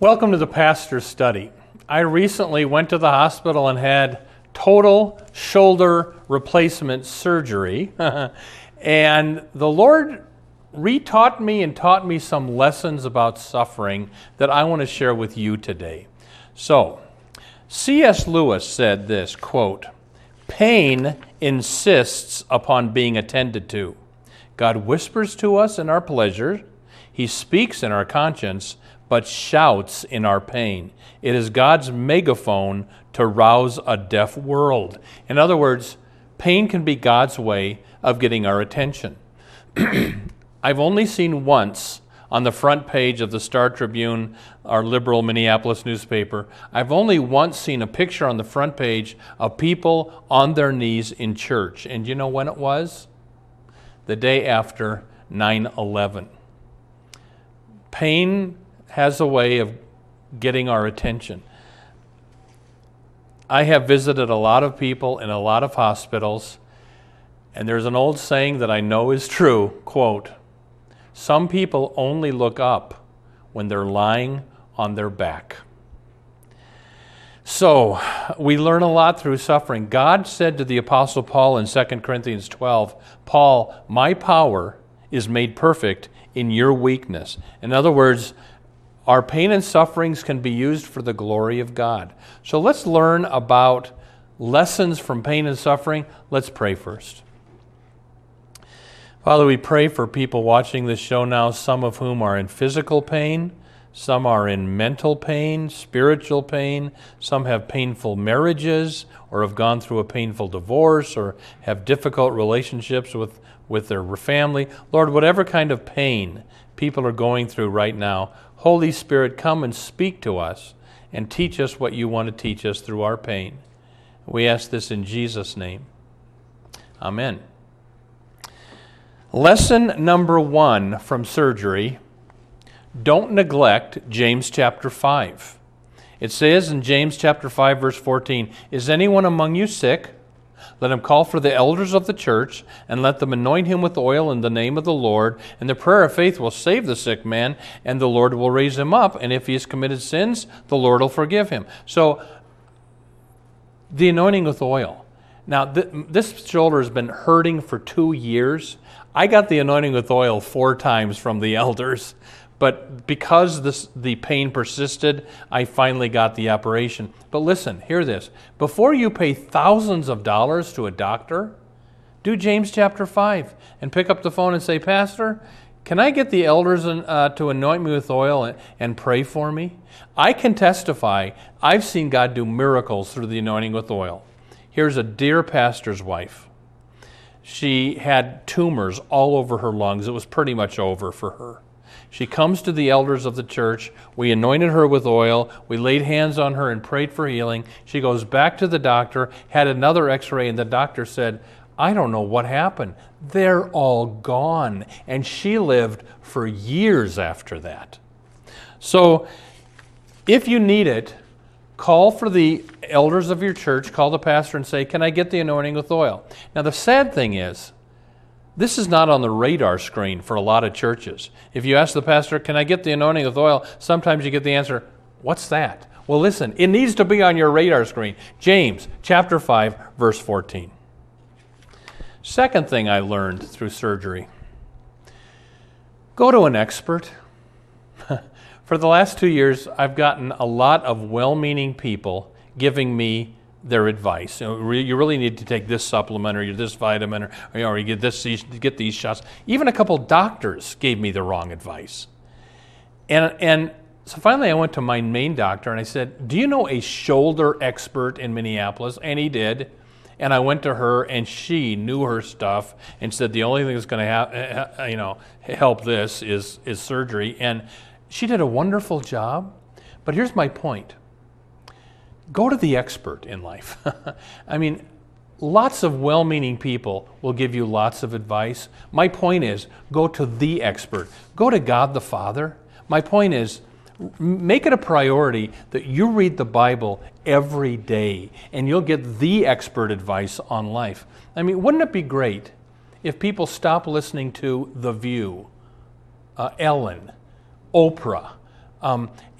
Welcome to The Pastor Study. I recently went to the hospital and had total shoulder replacement surgery, and the Lord retaught me and taught me some lessons about suffering that I want to share with you today. So, C.S. Lewis said this, quote, "Pain insists upon being attended to. God whispers to us in our pleasure. He speaks in our conscience, but shouts in our pain. It is God's megaphone to rouse a deaf world." In other words, pain can be God's way of getting our attention. I've only seen once on the front page of the Star Tribune, our liberal Minneapolis newspaper, I've only once seen a picture on the front page of people on their knees in church. And you know when it was? The day after 9/11. Pain has a way of getting our attention. I have visited a lot of people in a lot of hospitals, and there's an old saying that I know is true, quote, "Some people only look up when they're lying on their back." So, we learn a lot through suffering. God said to the Apostle Paul in 2 Corinthians 12, "Paul, my power is made perfect in your weakness." In other words, our pain and sufferings can be used for the glory of God. So let's learn about lessons from pain and suffering. Let's pray first. Father, we pray for people watching this show now, some of whom are in physical pain, some are in mental pain, spiritual pain, some have painful marriages or have gone through a painful divorce or have difficult relationships with their family. Lord, whatever kind of pain people are going through right now, Holy Spirit, come and speak to us and teach us what you want to teach us through our pain. We ask this in Jesus' name. Amen. Lesson number 1 from surgery, don't neglect James chapter 5. It says in James chapter 5 verse 14, "Is anyone among you sick? Let him call for the elders of the church, and let them anoint him with oil in the name of the Lord. And the prayer of faith will save the sick man, and the Lord will raise him up. And if he has committed sins, the Lord will forgive him." So, the anointing with oil. Now, this shoulder has been hurting for 2 years. I got the anointing with oil 4 times from the elders. But because the pain persisted, I finally got the operation. But listen, hear this. Before you pay thousands of dollars to a doctor, do James chapter 5 and pick up the phone and say, "Pastor, can I get the elders to anoint me with oil and pray for me?" I can testify, I've seen God do miracles through the anointing with oil. Here's a dear pastor's wife. She had tumors all over her lungs. It was pretty much over for her. She comes to the elders of the church. We anointed her with oil. We laid hands on her and prayed for healing. She goes back to the doctor, had another x-ray, and the doctor said, "I don't know what happened. They're all gone." And she lived for years after that. So if you need it, call for the elders of your church, call the pastor and say, "Can I get the anointing with oil?" Now the sad thing is, this is not on the radar screen for a lot of churches. If you ask the pastor, "Can I get the anointing with oil?" sometimes you get the answer, "What's that?" Well, listen, it needs to be on your radar screen. James chapter 5, verse 14. Second thing I learned through surgery, go to an expert. For the last 2 years, I've gotten a lot of well-meaning people giving me their advice. You really need to take this supplement or this vitamin or you get these shots. Even a couple doctors gave me the wrong advice. And so finally I went to my main doctor and I said, "Do you know a shoulder expert in Minneapolis?" And he did. And I went to her and she knew her stuff and said the only thing that's going to help this is surgery. And She did a wonderful job, but here's my point. Go to the expert in life. I mean, lots of well-meaning people will give you lots of advice. My point is, go to the expert. Go to God the Father. My point is, make it a priority that you read the Bible every day, and you'll get the expert advice on life. I mean, wouldn't it be great if people stopped listening to The View, Ellen, Oprah,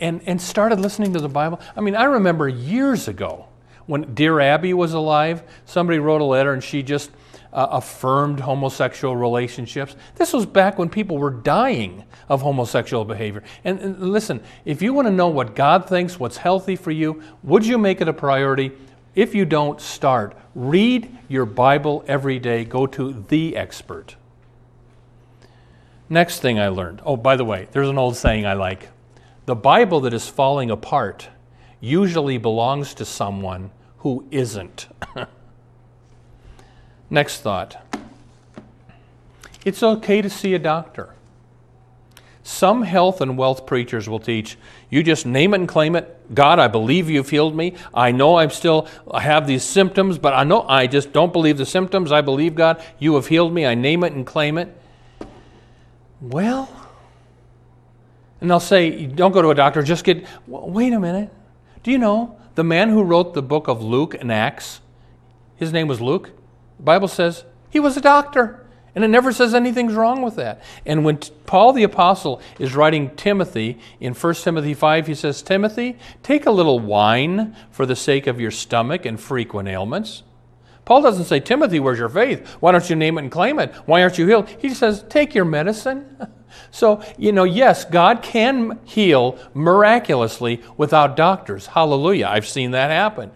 and started listening to the Bible? I mean, I remember years ago, when Dear Abby was alive, somebody wrote a letter and she just affirmed homosexual relationships. This was back when people were dying of homosexual behavior. And listen, if you want to know what God thinks, what's healthy for you, would you make it a priority? If you don't, start. Read your Bible every day. Go to the expert. Next thing I learned. Oh, by the way, there's an old saying I like. The Bible that is falling apart usually belongs to someone who isn't. Next thought. It's okay to see a doctor. Some health and wealth preachers will teach, you just name it and claim it. God, I believe you've healed me. I know I have these symptoms, but I know I just don't believe the symptoms. I believe, God, you have healed me. I name it and claim it. Well, and they'll say, don't go to a doctor, just get, wait a minute. Do you know the man who wrote the book of Luke and Acts? His name was Luke. The Bible says he was a doctor, and it never says anything's wrong with that. And when Paul the Apostle is writing Timothy in 1 Timothy 5, he says, Timothy, take a little wine for the sake of your stomach and frequent ailments. Paul doesn't say, Timothy, where's your faith? Why don't you name it and claim it? Why aren't you healed? He says, take your medicine. So, you know, yes, God can heal miraculously without doctors. Hallelujah. I've seen that happen.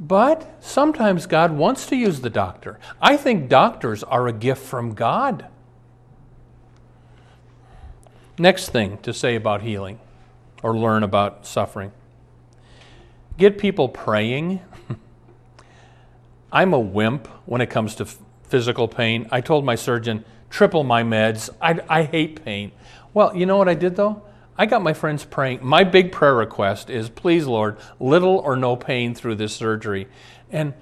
But sometimes God wants to use the doctor. I think doctors are a gift from God. Next thing to say about healing or learn about suffering. Get people praying. I'm a wimp when it comes to physical pain. I told my surgeon, triple my meds. I hate pain. Well, you know what I did though? I got my friends praying. My big prayer request is, please, Lord, little or no pain through this surgery. And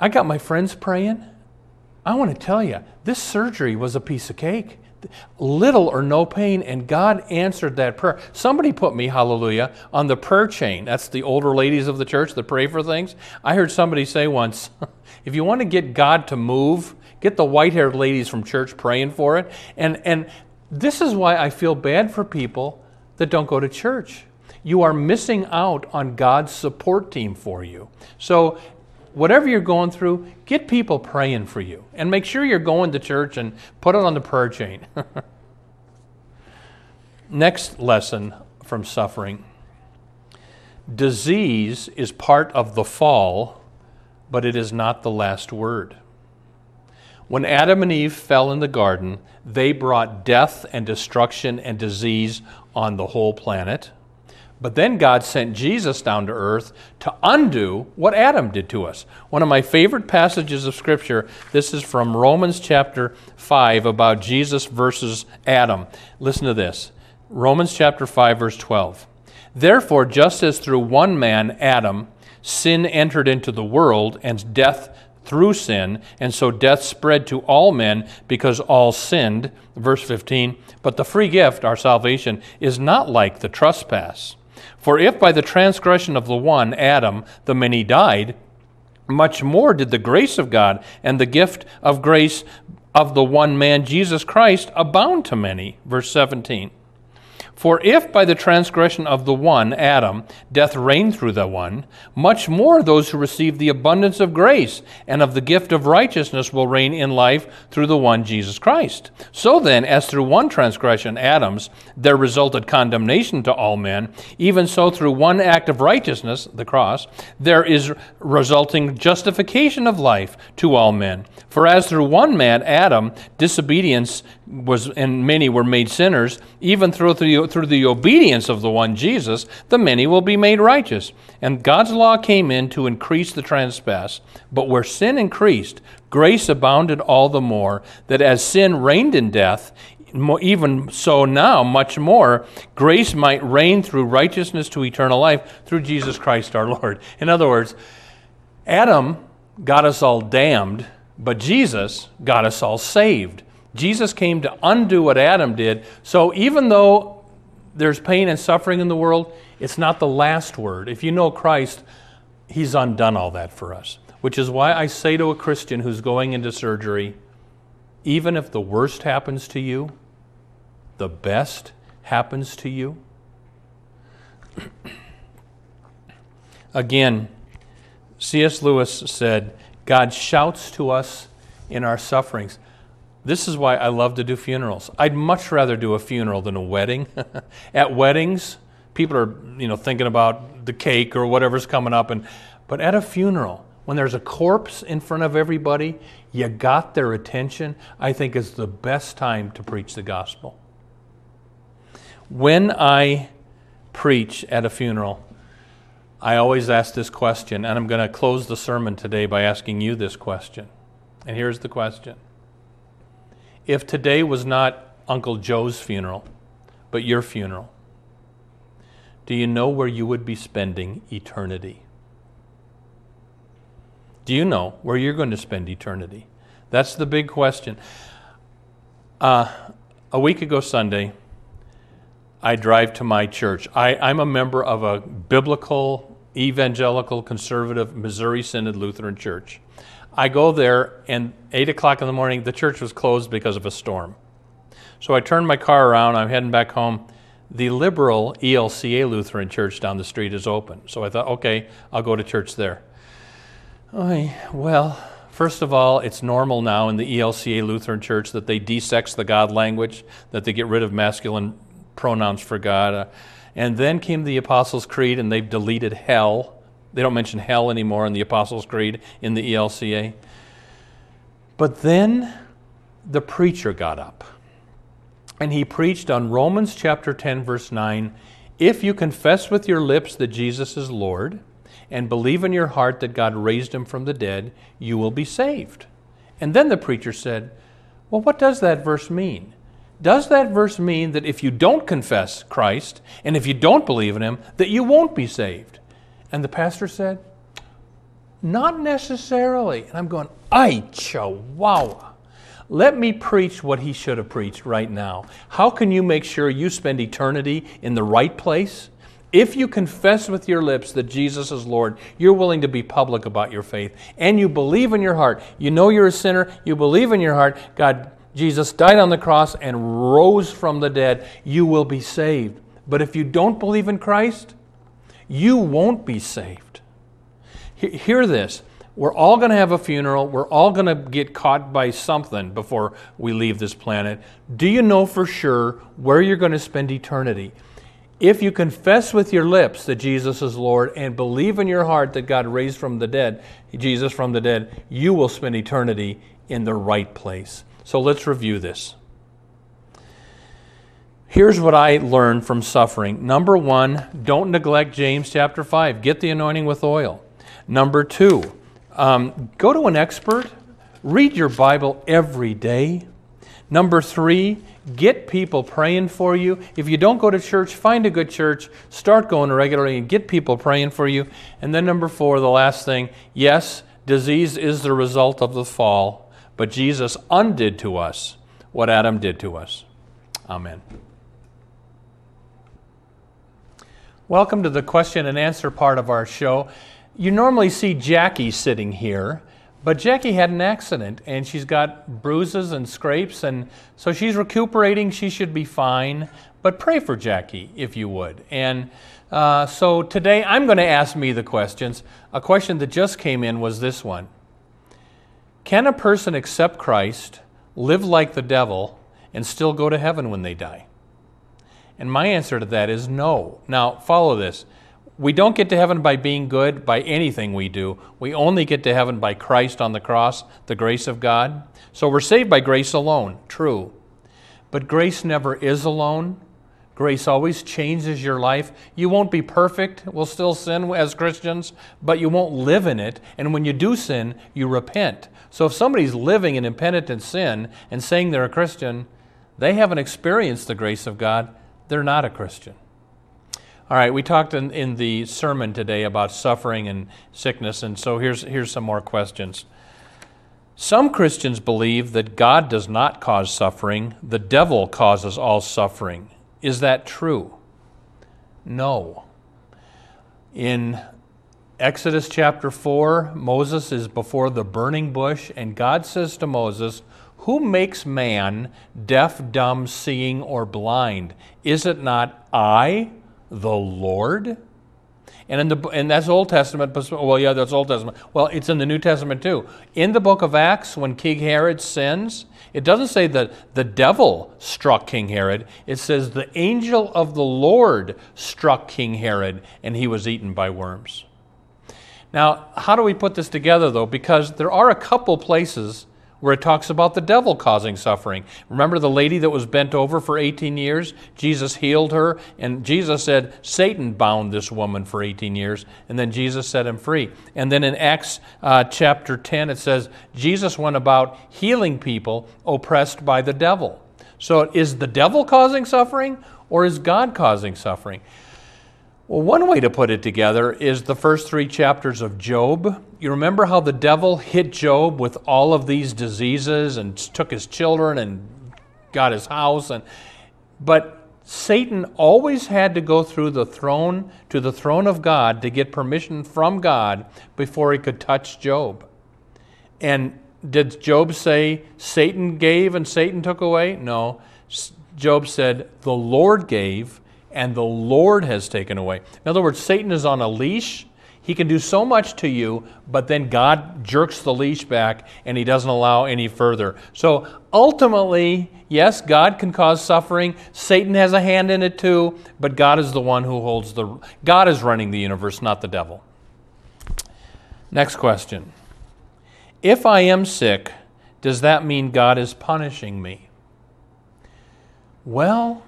I got my friends praying. I want to tell you, this surgery was a piece of cake. Little or no pain, and God answered that prayer. Somebody put me, hallelujah, on the prayer chain. That's the older ladies of the church that pray for things. I heard somebody say once, if you want to get God to move, get the white-haired ladies from church praying for it. And this is why I feel bad for people that don't go to church. You are missing out on God's support team for you. So whatever you're going through, get people praying for you. And make sure you're going to church and put it on the prayer chain. Next lesson from suffering. Disease is part of the fall, but it is not the last word. When Adam and Eve fell in the garden, they brought death and destruction and disease on the whole planet. But then God sent Jesus down to earth to undo what Adam did to us. One of my favorite passages of Scripture, this is from Romans chapter 5 about Jesus versus Adam. Listen to this. Romans chapter 5, verse 12. Therefore, just as through one man, Adam, sin entered into the world, and death through sin, and so death spread to all men because all sinned. Verse 15. But the free gift, our salvation, is not like the trespass. For if by the transgression of the one, Adam, the many died, much more did the grace of God and the gift of grace of the one man, Jesus Christ, abound to many. Verse 17. For if by the transgression of the one, Adam, death reigned through the one, much more those who receive the abundance of grace and of the gift of righteousness will reign in life through the one, Jesus Christ. So then, as through one transgression, Adam's, there resulted condemnation to all men, even so through one act of righteousness, the cross, there is resulting justification of life to all men. For as through one man, Adam, disobedience was, and many were made sinners, even through the obedience of the one Jesus, the many will be made righteous. And God's law came in to increase the trespass. But where sin increased, grace abounded all the more, that as sin reigned in death, more, even so now, much more, grace might reign through righteousness to eternal life through Jesus Christ our Lord. In other words, Adam got us all damned, but Jesus got us all saved. Jesus came to undo what Adam did. So even though there's pain and suffering in the world, it's not the last word. If you know Christ, he's undone all that for us, which is why I say to a Christian who's going into surgery, even if the worst happens to you, the best happens to you. Again, C.S. Lewis said, God shouts to us in our sufferings. This is why I love to do funerals. I'd much rather do a funeral than a wedding. At weddings, people are, thinking about the cake or whatever's coming up, but at a funeral, when there's a corpse in front of everybody, you got their attention. I think it's the best time to preach the gospel. When I preach at a funeral, I always ask this question, and I'm going to close the sermon today by asking you this question. And here's the question. If today was not Uncle Joe's funeral, but your funeral, do you know where you would be spending eternity? Do you know where you're going to spend eternity? That's the big question. A week ago Sunday, I drive to my church. I'm a member of a biblical, evangelical, conservative Missouri Synod Lutheran church. I go there, and 8 o'clock in the morning, the church was closed because of a storm. So I turn my car around. I'm heading back home. The liberal ELCA Lutheran church down the street is open. So I thought, okay, I'll go to church there. Well, first of all, it's normal now in the ELCA Lutheran Church that they de-sex the God language, that they get rid of masculine pronouns for God. And then came the Apostles' Creed, and they've deleted hell. They don't mention hell anymore in the Apostles' Creed in the ELCA. But then the preacher got up, and he preached on Romans chapter 10, verse 9, if you confess with your lips that Jesus is Lord, and believe in your heart that God raised him from the dead, you will be saved. And then the preacher said, well, what does that verse mean? Does that verse mean that if you don't confess Christ, and if you don't believe in him, that you won't be saved? And the pastor said, not necessarily. And I'm going, ay, chihuahua. Let me preach what he should have preached right now. How can you make sure you spend eternity in the right place? If you confess with your lips that Jesus is Lord, you're willing to be public about your faith, and you believe in your heart. You know you're a sinner, you believe in your heart, Jesus died on the cross and rose from the dead, you will be saved. But if you don't believe in Christ, you won't be saved. Hear this. We're all going to have a funeral. We're all going to get caught by something before we leave this planet. Do you know for sure where you're going to spend eternity? If you confess with your lips that Jesus is Lord and believe in your heart that God raised from the dead, Jesus from the dead, you will spend eternity in the right place. So let's review this. Here's what I learned from suffering. Number 1, don't neglect James chapter 5. Get the anointing with oil. Number 2, go to an expert. Read your Bible every day. Number 3, get people praying for you. If you don't go to church, find a good church. Start going regularly and get people praying for you. And then number 4, the last thing, yes, disease is the result of the fall, but Jesus undid to us what Adam did to us. Amen. Welcome to the question and answer part of our show. You normally see Jackie sitting here, but Jackie had an accident, and she's got bruises and scrapes, and so she's recuperating. She should be fine, but pray for Jackie if you would. And so today I'm going to ask me the questions. A question that just came in was this one. Can a person accept Christ, live like the devil, and still go to heaven when they die? And my answer to that is no. Now, follow this. We don't get to heaven by being good, by anything we do. We only get to heaven by Christ on the cross, the grace of God. So we're saved by grace alone, true. But grace never is alone. Grace always changes your life. You won't be perfect. We'll still sin as Christians, but you won't live in it. And when you do sin, you repent. So if somebody's living in impenitent sin and saying they're a Christian, they haven't experienced the grace of God, they're not a Christian. All right, we talked in the sermon today about suffering and sickness, and so here's some more questions. Some Christians believe that God does not cause suffering, the devil causes all suffering. Is that true? No. In Exodus chapter 4, Moses is before the burning bush, and God says to Moses, "Who makes man deaf, dumb, seeing, or blind? Is it not I, the Lord?" And that's Old Testament. Well, yeah, that's Old Testament. Well, it's in the New Testament too. In the book of Acts, when King Herod sins, it doesn't say that the devil struck King Herod. It says the angel of the Lord struck King Herod, and he was eaten by worms. Now, how do we put this together, though? Because there are a couple places where it talks about the devil causing suffering. Remember the lady that was bent over for 18 years? Jesus healed her, and Jesus said, Satan bound this woman for 18 years, and then Jesus set him free. And then in Acts chapter 10, it says, Jesus went about healing people oppressed by the devil. So is the devil causing suffering, or is God causing suffering? Well, one way to put it together is the first three chapters of Job. You remember how the devil hit Job with all of these diseases and took his children and got his house. But Satan always had to go through to the throne of God to get permission from God before he could touch Job. And did Job say, Satan gave and Satan took away? No. Job said, the Lord gave and the Lord has taken away. In other words, Satan is on a leash. He can do so much to you, but then God jerks the leash back and he doesn't allow any further. So ultimately, yes, God can cause suffering. Satan has a hand in it too, but God is the one who God is running the universe, not the devil. Next question. If I am sick, does that mean God is punishing me? Well,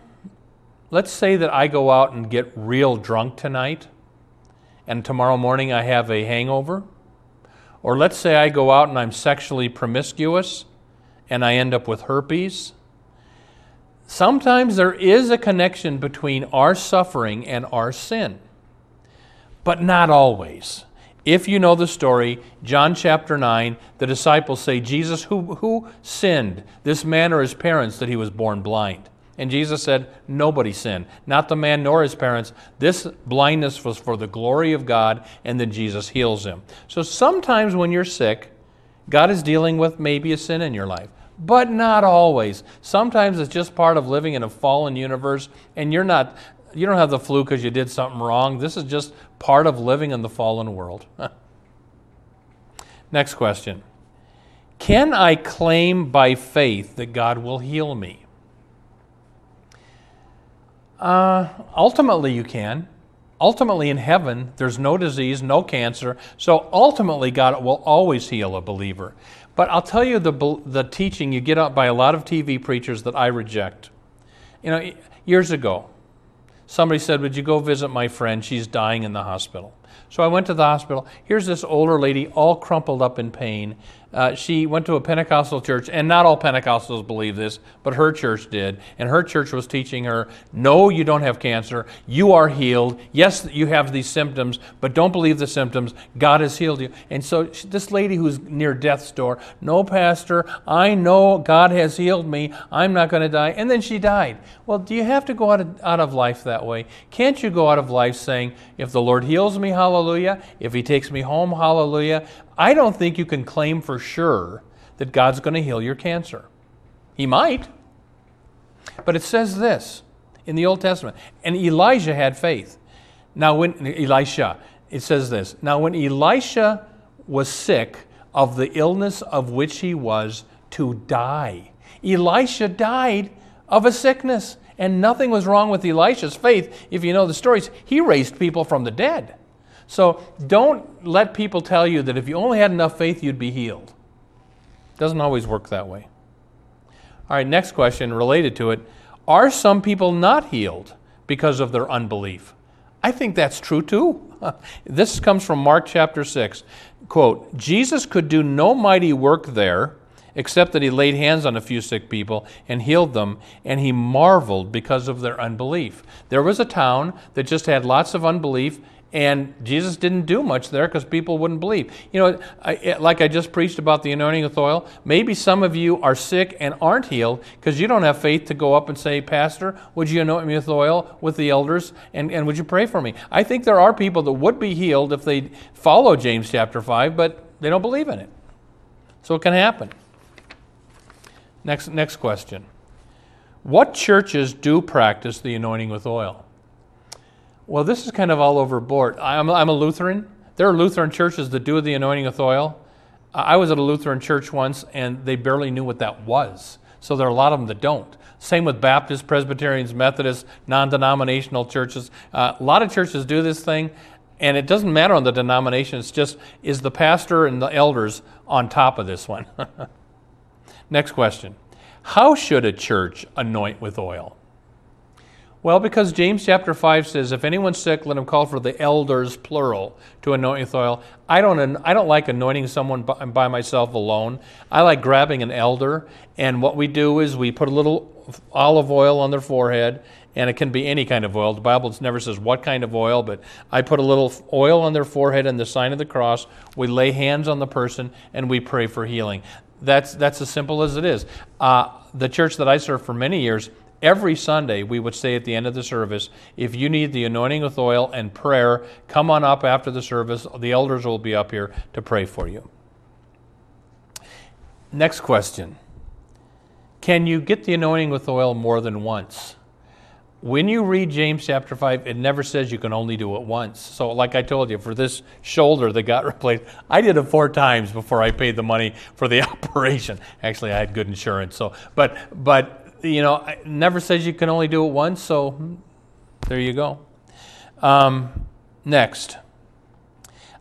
let's say that I go out and get real drunk tonight, and tomorrow morning I have a hangover. Or let's say I go out and I'm sexually promiscuous, and I end up with herpes. Sometimes there is a connection between our suffering and our sin, but not always. If you know the story, John chapter 9, the disciples say, Jesus, who sinned, this man or his parents, that he was born blind? And Jesus said, nobody sinned, not the man nor his parents. This blindness was for the glory of God, and then Jesus heals him. So sometimes when you're sick, God is dealing with maybe a sin in your life, but not always. Sometimes it's just part of living in a fallen universe, and you don't have the flu because you did something wrong. This is just part of living in the fallen world. Next question. Can I claim by faith that God will heal me? Ultimately, you can. Ultimately, in heaven, there's no disease, no cancer. So ultimately, God will always heal a believer. But I'll tell you the teaching you get up by a lot of TV preachers that I reject. You know, years ago, somebody said, would you go visit my friend? She's dying in the hospital. So I went to the hospital. Here's this older lady all crumpled up in pain. She went to a Pentecostal church, and not all Pentecostals believe this, but her church did. And her church was teaching her, no, you don't have cancer. You are healed. Yes, you have these symptoms, but don't believe the symptoms. God has healed you. And so this lady who's near death's door, no, pastor, I know God has healed me. I'm not going to die. And then she died. Well, do you have to go out of life that way? Can't you go out of life saying, if the Lord heals me, hallelujah. If he takes me home, hallelujah. I don't think you can claim for sure that God's going to heal your cancer. He might. But it says this in the Old Testament. And Elijah had faith. Now when Elisha was sick of the illness of which he was to die, Elisha died of a sickness. And nothing was wrong with Elisha's faith. If you know the stories, he raised people from the dead. So don't let people tell you that if you only had enough faith, you'd be healed. It doesn't always work that way. All right, next question related to it. Are some people not healed because of their unbelief? I think that's true too. This comes from Mark chapter 6. Quote, Jesus could do no mighty work there except that he laid hands on a few sick people and healed them, and he marveled because of their unbelief. There was a town that just had lots of unbelief, and Jesus didn't do much there because people wouldn't believe. You know, like I just preached about the anointing with oil, maybe some of you are sick and aren't healed because you don't have faith to go up and say, Pastor, would you anoint me with oil with the elders, and would you pray for me? I think there are people that would be healed if they follow James chapter 5, but they don't believe in it. So it can happen. Next question. What churches do practice the anointing with oil? Well, this is kind of all over board. I'm a Lutheran. There are Lutheran churches that do the anointing with oil. I was at a Lutheran church once, and they barely knew what that was. So there are a lot of them that don't. Same with Baptists, Presbyterians, Methodists, non-denominational churches. A lot of churches do this thing, and it doesn't matter on the denomination. It's just, is the pastor and the elders on top of this one? Next question. How should a church anoint with oil? Well, because James chapter 5 says, if anyone's sick, let him call for the elders, plural, to anoint with oil. I don't like anointing someone by myself alone. I like grabbing an elder, and what we do is we put a little olive oil on their forehead, and it can be any kind of oil. The Bible never says what kind of oil, but I put a little oil on their forehead in the sign of the cross. We lay hands on the person, and we pray for healing. That's as simple as it is. The church that I served for many years, every Sunday, we would say at the end of the service, if you need the anointing with oil and prayer, come on up after the service. The elders will be up here to pray for you. Next question. Can you get the anointing with oil more than once? When you read James chapter 5, it never says you can only do it once. So like I told you, for this shoulder that got replaced, I did it 4 times before I paid the money for the operation. Actually, I had good insurance. So, but you know, it never says you can only do it once, so there you go. Next.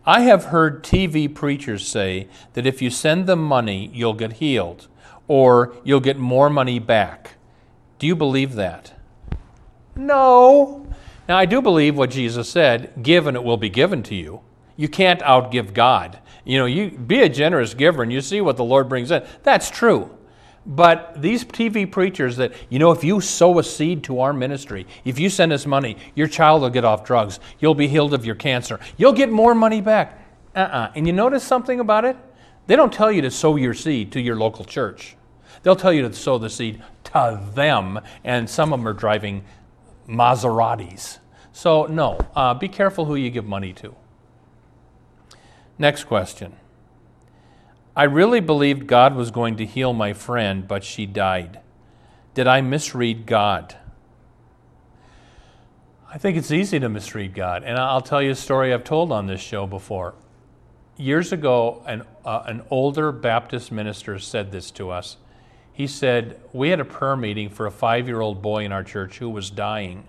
I have heard TV preachers say that if you send them money, you'll get healed, or you'll get more money back. Do you believe that? No. Now, I do believe what Jesus said, give and it will be given to you. You can't outgive God. You know, you be a generous giver, and you see what the Lord brings in. That's true. But these TV preachers that, you know, if you sow a seed to our ministry, if you send us money, your child will get off drugs, you'll be healed of your cancer, you'll get more money back. And you notice something about it? They don't tell you to sow your seed to your local church. They'll tell you to sow the seed to them, and some of them are driving Maseratis. So no, be careful who you give money to. Next question. I really believed God was going to heal my friend, but she died. Did I misread God? I think it's easy to misread God, and I'll tell you a story I've told on this show before. Years ago, an older Baptist minister said this to us. He said, we had a prayer meeting for a 5-year-old boy in our church who was dying.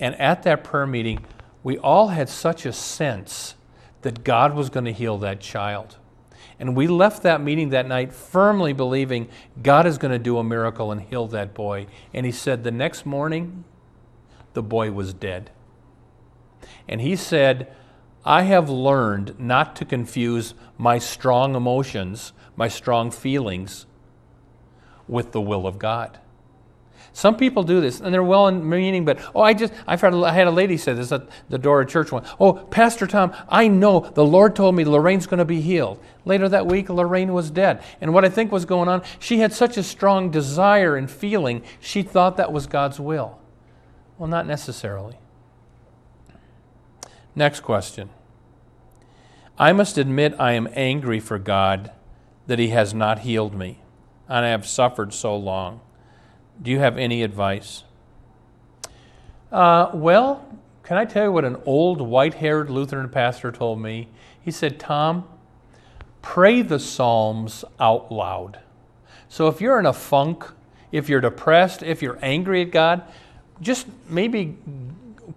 And at that prayer meeting, we all had such a sense that God was going to heal that child. And we left that meeting that night firmly believing God is going to do a miracle and heal that boy. And he said the next morning, the boy was dead. And he said, I have learned not to confuse my strong emotions, my strong feelings, with the will of God. Some people do this, and they're well-meaning, but, I had a lady say this at the door of church once. Oh, Pastor Tom, I know the Lord told me Lorraine's going to be healed. Later that week, Lorraine was dead. And what I think was going on, she had such a strong desire and feeling, she thought that was God's will. Well, not necessarily. Next question. I must admit I am angry for God that He has not healed me, and I have suffered so long. Do you have any advice? Well, can I tell you what an old white-haired Lutheran pastor told me? He said, Tom, pray the Psalms out loud. So if you're in a funk, if you're depressed, if you're angry at God, just maybe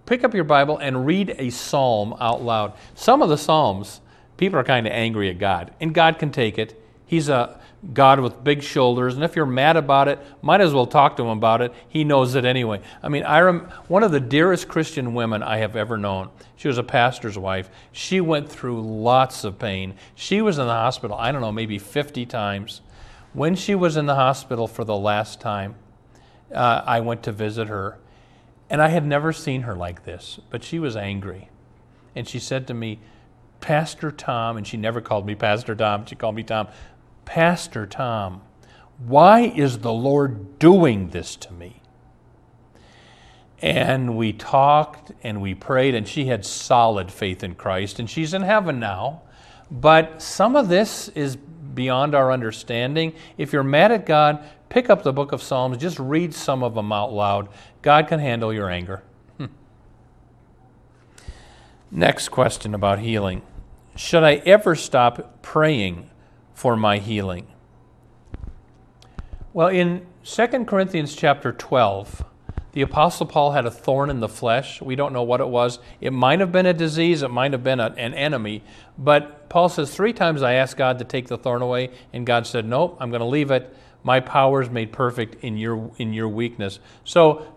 pick up your Bible and read a psalm out loud. Some of the psalms, people are kind of angry at God, and God can take it. He's a God with big shoulders, and if you're mad about it, might as well talk to Him about it. He knows it anyway. I mean, one of the dearest Christian women I have ever known, she was a pastor's wife. She went through lots of pain. She was in the hospital, I don't know, maybe 50 times. When she was in the hospital for the last time, I went to visit her, and I had never seen her like this, but she was angry. And she said to me, Pastor Tom, and she never called me Pastor Tom, she called me Tom, Pastor Tom, why is the Lord doing this to me? And we talked and we prayed, and she had solid faith in Christ, and she's in heaven now. But some of this is beyond our understanding. If you're mad at God, pick up the book of Psalms, just read some of them out loud. God can handle your anger. Next question about healing. Should I ever stop praying for my healing? Well, in 2 Corinthians chapter 12, the Apostle Paul had a thorn in the flesh. We don't know what it was. It might have been a disease. It might have been an enemy. But Paul says, 3 times I asked God to take the thorn away, and God said, nope, I'm going to leave it. My power is made perfect in your weakness. So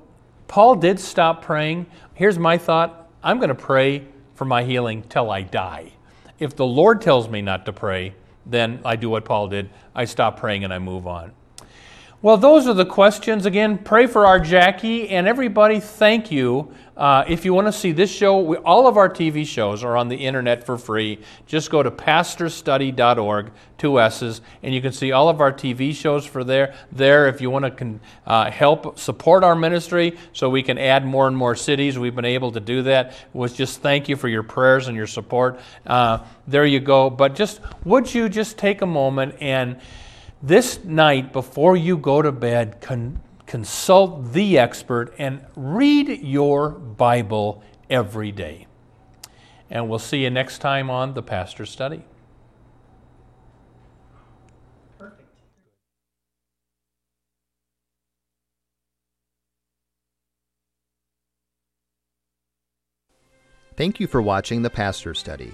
Paul did stop praying. Here's my thought. I'm going to pray for my healing till I die. If the Lord tells me not to pray, then I do what Paul did. I stop praying and I move on. Well, those are the questions. Again, pray for our Jackie. And everybody, thank you. If you want to see this show, all of our TV shows are on the internet for free. Just go to pastorstudy.org, 2 S's, and you can see all of our TV shows for there. If you want to help support our ministry so we can add more and more cities, we've been able to do that. Was just thank you for your prayers and your support. There you go. But just would you just take a moment and this night, before you go to bed, consult the expert and read your Bible every day. And we'll see you next time on The Pastor's Study. Thank you for watching The Pastor's Study.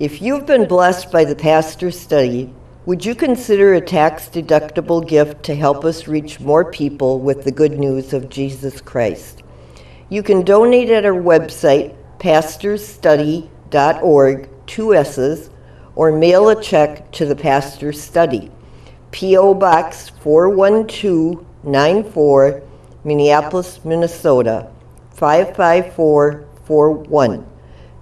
If you've been blessed by the Pastor's Study, would you consider a tax-deductible gift to help us reach more people with the good news of Jesus Christ? You can donate at our website, pastorsstudy.org, 2 S's, or mail a check to the Pastor's Study, P.O. Box 41294, Minneapolis, Minnesota, 55441.